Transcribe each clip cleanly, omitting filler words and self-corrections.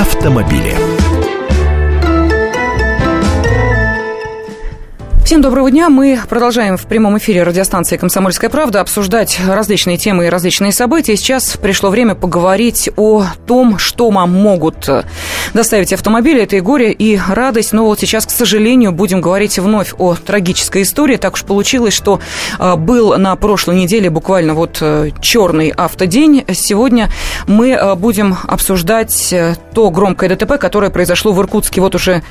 автомобили. Всем доброго дня. Мы продолжаем в прямом эфире радиостанции «Комсомольская правда» обсуждать различные темы и различные события. Сейчас пришло время поговорить о том, что нам могут доставить автомобили. Это и горе, и радость. Но вот сейчас, к сожалению, будем говорить вновь о трагической истории. Так уж получилось, что был на прошлой неделе буквально вот черный автодень. Сегодня мы будем обсуждать то громкое ДТП, которое произошло в Иркутске. Вот уже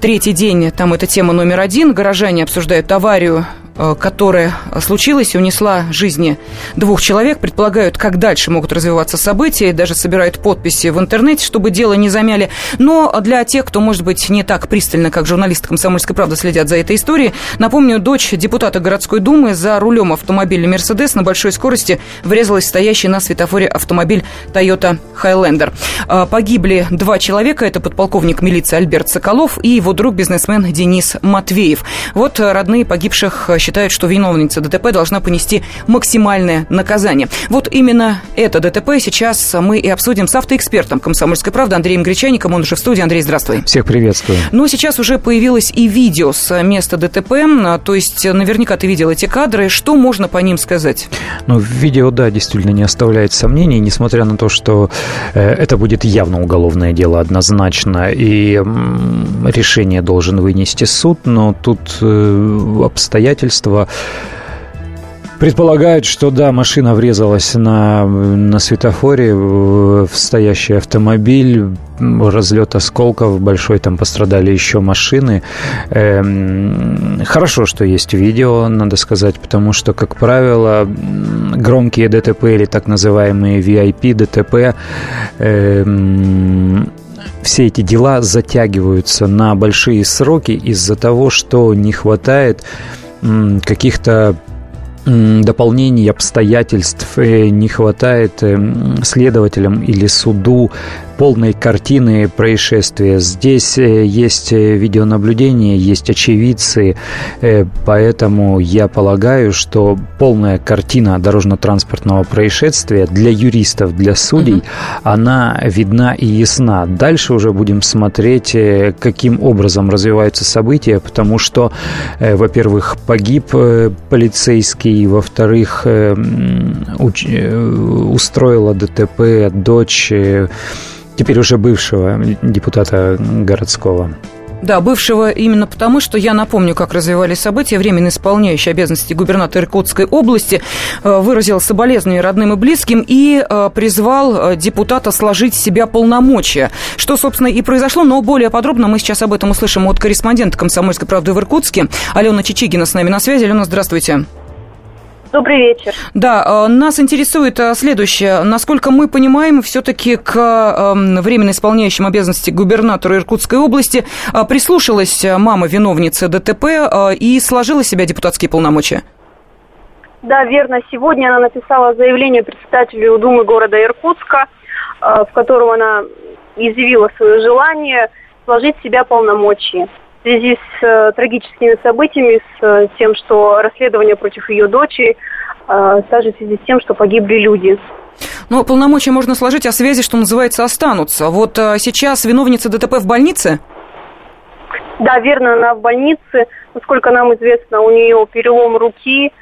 третий день, там эта тема номер один. Горожане обсуждают аварию, которая случилась и унесла жизни двух человек. Предполагают, как дальше могут развиваться события. Даже собирают подписи в интернете, чтобы дело не замяли. Но для тех, кто, может быть, не так пристально, как журналисты «Комсомольской правды», следят за этой историей, напомню, дочь депутата городской думы за рулем автомобиля «Mercedes» на большой скорости врезалась в стоящий на светофоре автомобиль Toyota Highlander. Погибли два человека. Это подполковник милиции Альберт Соколов и его друг, бизнесмен Денис Матвеев. Вот родные погибших считают, что виновница ДТП должна понести максимальное наказание. Вот именно это ДТП сейчас мы и обсудим с автоэкспертом «Комсомольской правды» Андреем Гречаником. Он уже в студии. Андрей, здравствуй. Всех приветствую. Ну, сейчас уже появилось и видео с места ДТП. То есть, наверняка ты видел эти кадры. Что можно по ним сказать? Ну, видео, да, действительно не оставляет сомнений, несмотря на то, что это будет явно уголовное дело однозначно. И решение должен вынести суд. Но тут обстоятельства предполагают, что да, машина врезалась на светофоре в стоящий автомобиль, разлет осколков большой, там пострадали еще машины. Хорошо, что есть видео, надо сказать, потому что, как правило, громкие ДТП или так называемые VIP ДТП, все эти дела затягиваются на большие сроки из-за того, что не хватает каких-то дополнений, обстоятельств, не хватает следователям или суду полной картины происшествия. Здесь есть видеонаблюдение, есть очевидцы, поэтому я полагаю, что полная картина дорожно-транспортного происшествия для юристов, для судей, она видна и ясна. Дальше уже будем смотреть, каким образом развиваются события, потому что, во-первых, погиб полицейский, во-вторых, устроила ДТП дочь теперь уже бывшего депутата городского. Да, бывшего именно потому, что я напомню, как развивались события. Временно исполняющий обязанности губернатора Иркутской области выразил соболезнования родным и близким и призвал депутата сложить с себя полномочия, что, собственно, и произошло. Но более подробно мы сейчас об этом услышим от корреспондента «Комсомольской правды» в Иркутске. Алена Чичигина с нами на связи. Алена, здравствуйте. Добрый вечер. Да, нас интересует следующее. Насколько мы понимаем, все-таки к временно исполняющим обязанности губернатора Иркутской области прислушалась мама виновницы ДТП и сложила с себя депутатские полномочия. Да, верно. Сегодня она написала заявление председателю Думы города Иркутска, в котором она изъявила свое желание сложить с себя полномочия. В связи с трагическими событиями, с тем, что расследование против ее дочери, также в связи с тем, что погибли люди. Но полномочия можно сложить, а связи, что называется, останутся. Вот сейчас виновница ДТП в больнице? Да, верно, она в больнице. Насколько нам известно, у нее перелом руки.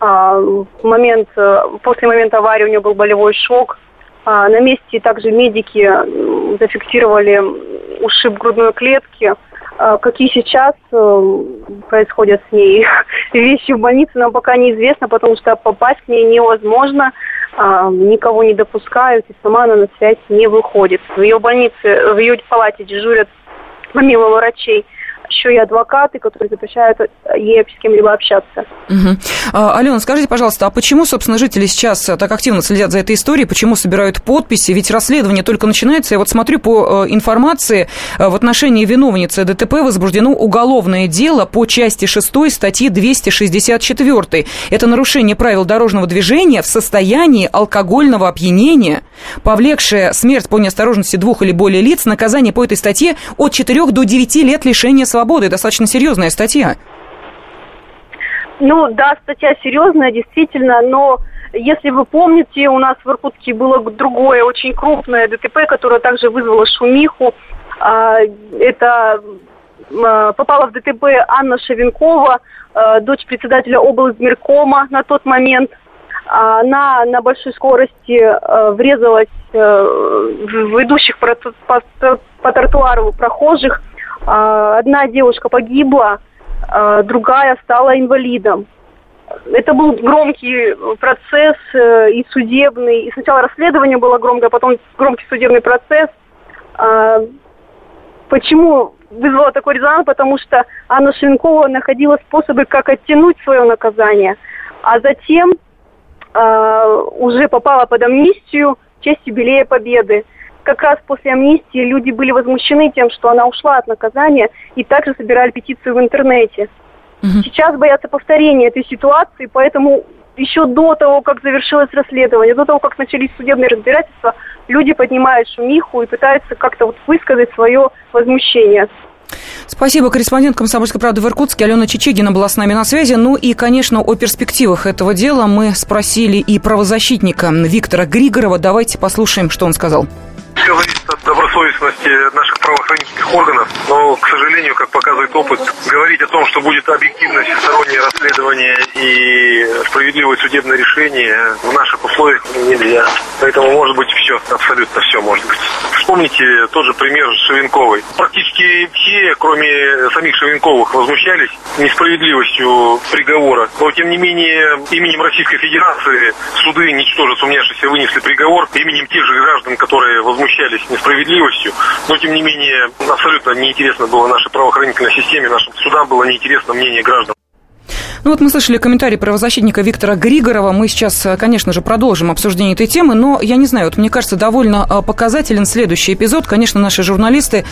После момента аварии у нее был болевой шок. На месте также медики зафиксировали ушиб грудной клетки. Какие сейчас происходят с ней вещи в больнице, нам пока неизвестно, потому что попасть к ней невозможно, никого не допускают, и сама она на связь не выходит. В ее палате дежурят, помимо врачей, еще и адвокаты, которые запрещают ей с кем-либо общаться. Алена, скажите, пожалуйста, а почему, собственно, жители сейчас так активно следят за этой историей, почему собирают подписи? Ведь расследование только начинается. Я вот смотрю по информации, в отношении виновницы ДТП возбуждено уголовное дело по части 6 статьи 264. Это нарушение правил дорожного движения в состоянии алкогольного опьянения, повлекшее смерть по неосторожности двух или более лиц. Наказание по этой статье от 4 до 9 лет лишения свободы. Достаточно серьезная статья. Ну да, статья серьезная, действительно, но Если вы помните, у нас в Иркутске было другое очень крупное ДТП, которое также вызвало шумиху. Это попала в ДТП Анна Шавенкова, дочь председателя облизмиркома на тот момент. Она на большой скорости врезалась в идущих по тротуару прохожих. Одна девушка погибла, другая стала инвалидом. Это был громкий процесс и судебный. И сначала расследование было громкое, потом громкий судебный процесс. Почему вызвало такой резонанс? Потому что Анна Шавенкова находила способы, как оттянуть свое наказание. А затем уже попала под амнистию в честь юбилея Победы. Как раз после амнистии люди были возмущены тем, что она ушла от наказания, и также собирали петицию в интернете. Сейчас боятся повторения этой ситуации, поэтому еще до того, как завершилось расследование, до того, как начались судебные разбирательства, люди поднимают шумиху и пытаются как-то вот высказать свое возмущение. Спасибо. Корреспондент «Комсомольской правды» в Иркутске Алена Чичигина была с нами на связи. Ну и, конечно, о перспективах этого дела мы спросили и правозащитника Виктора Григорова. Давайте послушаем, что он сказал. Все зависит от добросовестности наших правоохранительных органов, но, к сожалению, как показывает опыт, говорить о том, что будет объективное всестороннее расследование и справедливое судебное решение, в наших условиях нельзя. Поэтому может быть все, абсолютно все может быть. Вспомните тот же пример Шавенковой. Практически все, кроме самих Шавенковых, возмущались несправедливостью приговора. Но, тем не менее, именем Российской Федерации суды, ничтоже сумняшися, вынесли приговор именем тех же граждан, которые возмущались несправедливостью, но, тем не менее, абсолютно неинтересно было нашей правоохранительной системе, нашим судам было неинтересно мнение граждан. Ну вот мы слышали комментарий правозащитника Виктора Григорова. Мы сейчас, конечно же, продолжим обсуждение этой темы, но я не знаю, вот мне кажется, довольно показателен следующий эпизод. Конечно, наши журналисты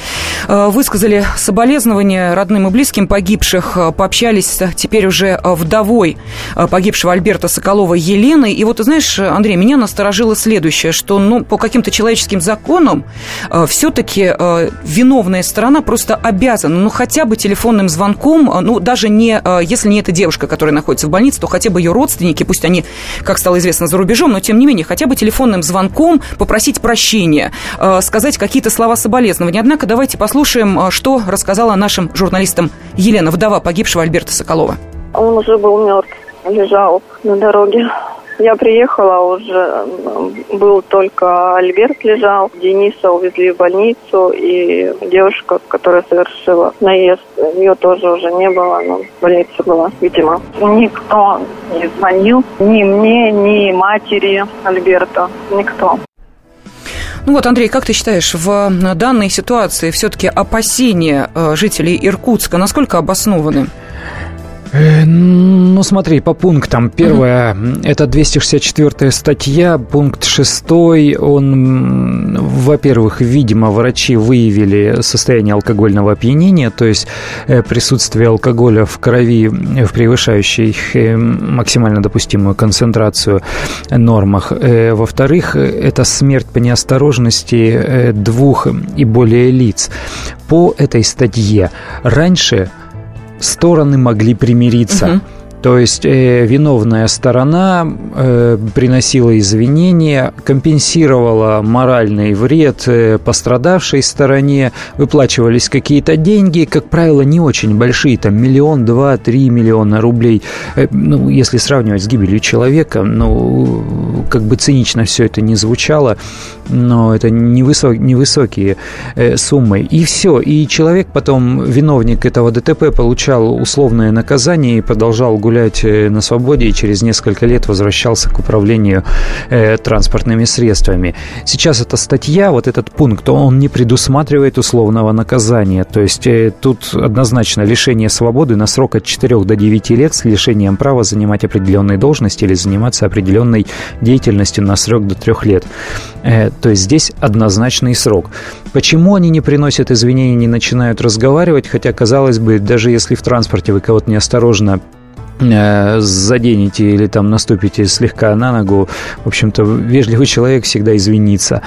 высказали соболезнования родным и близким погибших, пообщались теперь уже вдовой погибшего Альберта Соколова Еленой. И вот, знаешь, Андрей, меня насторожило следующее, что по каким-то человеческим законам все-таки виновная сторона просто обязана, хотя бы телефонным звонком, даже не, если не эта девушка, которая находится в больнице, то хотя бы ее родственники, пусть они, как стало известно, за рубежом, но тем не менее, хотя бы телефонным звонком попросить прощения, сказать какие-то слова соболезнования. Однако давайте послушаем, что рассказала нашим журналистам Елена, вдова погибшего Альберта Соколова. Он уже был мертв, лежал на дороге. Я приехала, уже был только Альберт лежал, Дениса увезли в больницу, и девушка, которая совершила наезд, ее тоже уже не было, но в больнице была, видимо. Никто не звонил, ни мне, ни матери Альберта, никто. Ну вот, Андрей, как ты считаешь, в данной ситуации все-таки опасения жителей Иркутска насколько обоснованы? Ну, смотри, по пунктам. Первое, это 264-я статья, пункт 6, он, во-первых, видимо, врачи выявили состояние алкогольного опьянения, то есть присутствие алкоголя в крови в превышающей максимально допустимую концентрацию нормах. Во-вторых, это смерть по неосторожности двух и более лиц. По этой статье раньше стороны могли примириться. То есть виновная сторона приносила извинения, компенсировала моральный вред пострадавшей стороне, выплачивались какие-то деньги, как правило, не очень большие, там миллион, два, 3 миллиона рублей. Если сравнивать с гибелью человека, как бы цинично все это не звучало, но это невысокие суммы. И все, и человек потом, виновник этого ДТП, получал условное наказание и продолжал гулять на свободе, и через несколько лет возвращался к управлению транспортными средствами. Сейчас эта статья, вот этот пункт, он не предусматривает условного наказания. То есть тут однозначно лишение свободы на срок от 4 до 9 лет с лишением права занимать определенные должности или заниматься определенной деятельностью на срок до 3 лет. То есть здесь однозначный срок. Почему они не приносят извинений, не начинают разговаривать, хотя, казалось бы, даже если в транспорте вы кого-то неосторожно заденете или там наступите слегка на ногу, в общем-то, вежливый человек всегда извинится.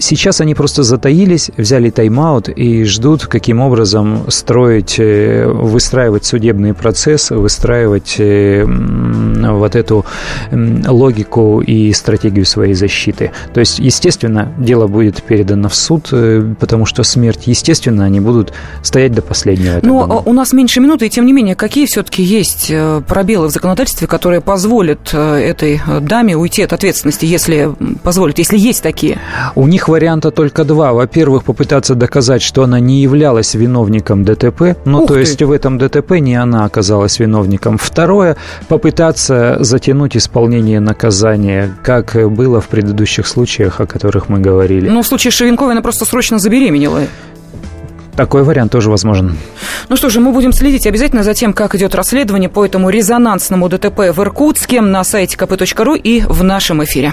Сейчас они просто затаились, взяли тайм-аут и ждут, каким образом выстраивать судебный процесс, выстраивать вот эту логику и стратегию своей защиты. То есть, естественно, дело будет передано в суд, потому что смерть, естественно, они будут стоять до последнего. Но у нас меньше минуты, и тем не менее, какие все-таки есть пробелы в законодательстве, которые позволят этой даме уйти от ответственности, если позволят, если есть такие? У них варианта только два. Во-первых, попытаться доказать, что она не являлась виновником ДТП, то есть в этом ДТП не она оказалась виновником. Второе, попытаться затянуть исполнение наказания, как было в предыдущих случаях, о которых мы говорили. Но в случае Шавенковой она просто срочно забеременела. Такой вариант тоже возможен. Ну что же, мы будем следить обязательно за тем, как идет расследование по этому резонансному ДТП в Иркутске на сайте kp.ru и в нашем эфире.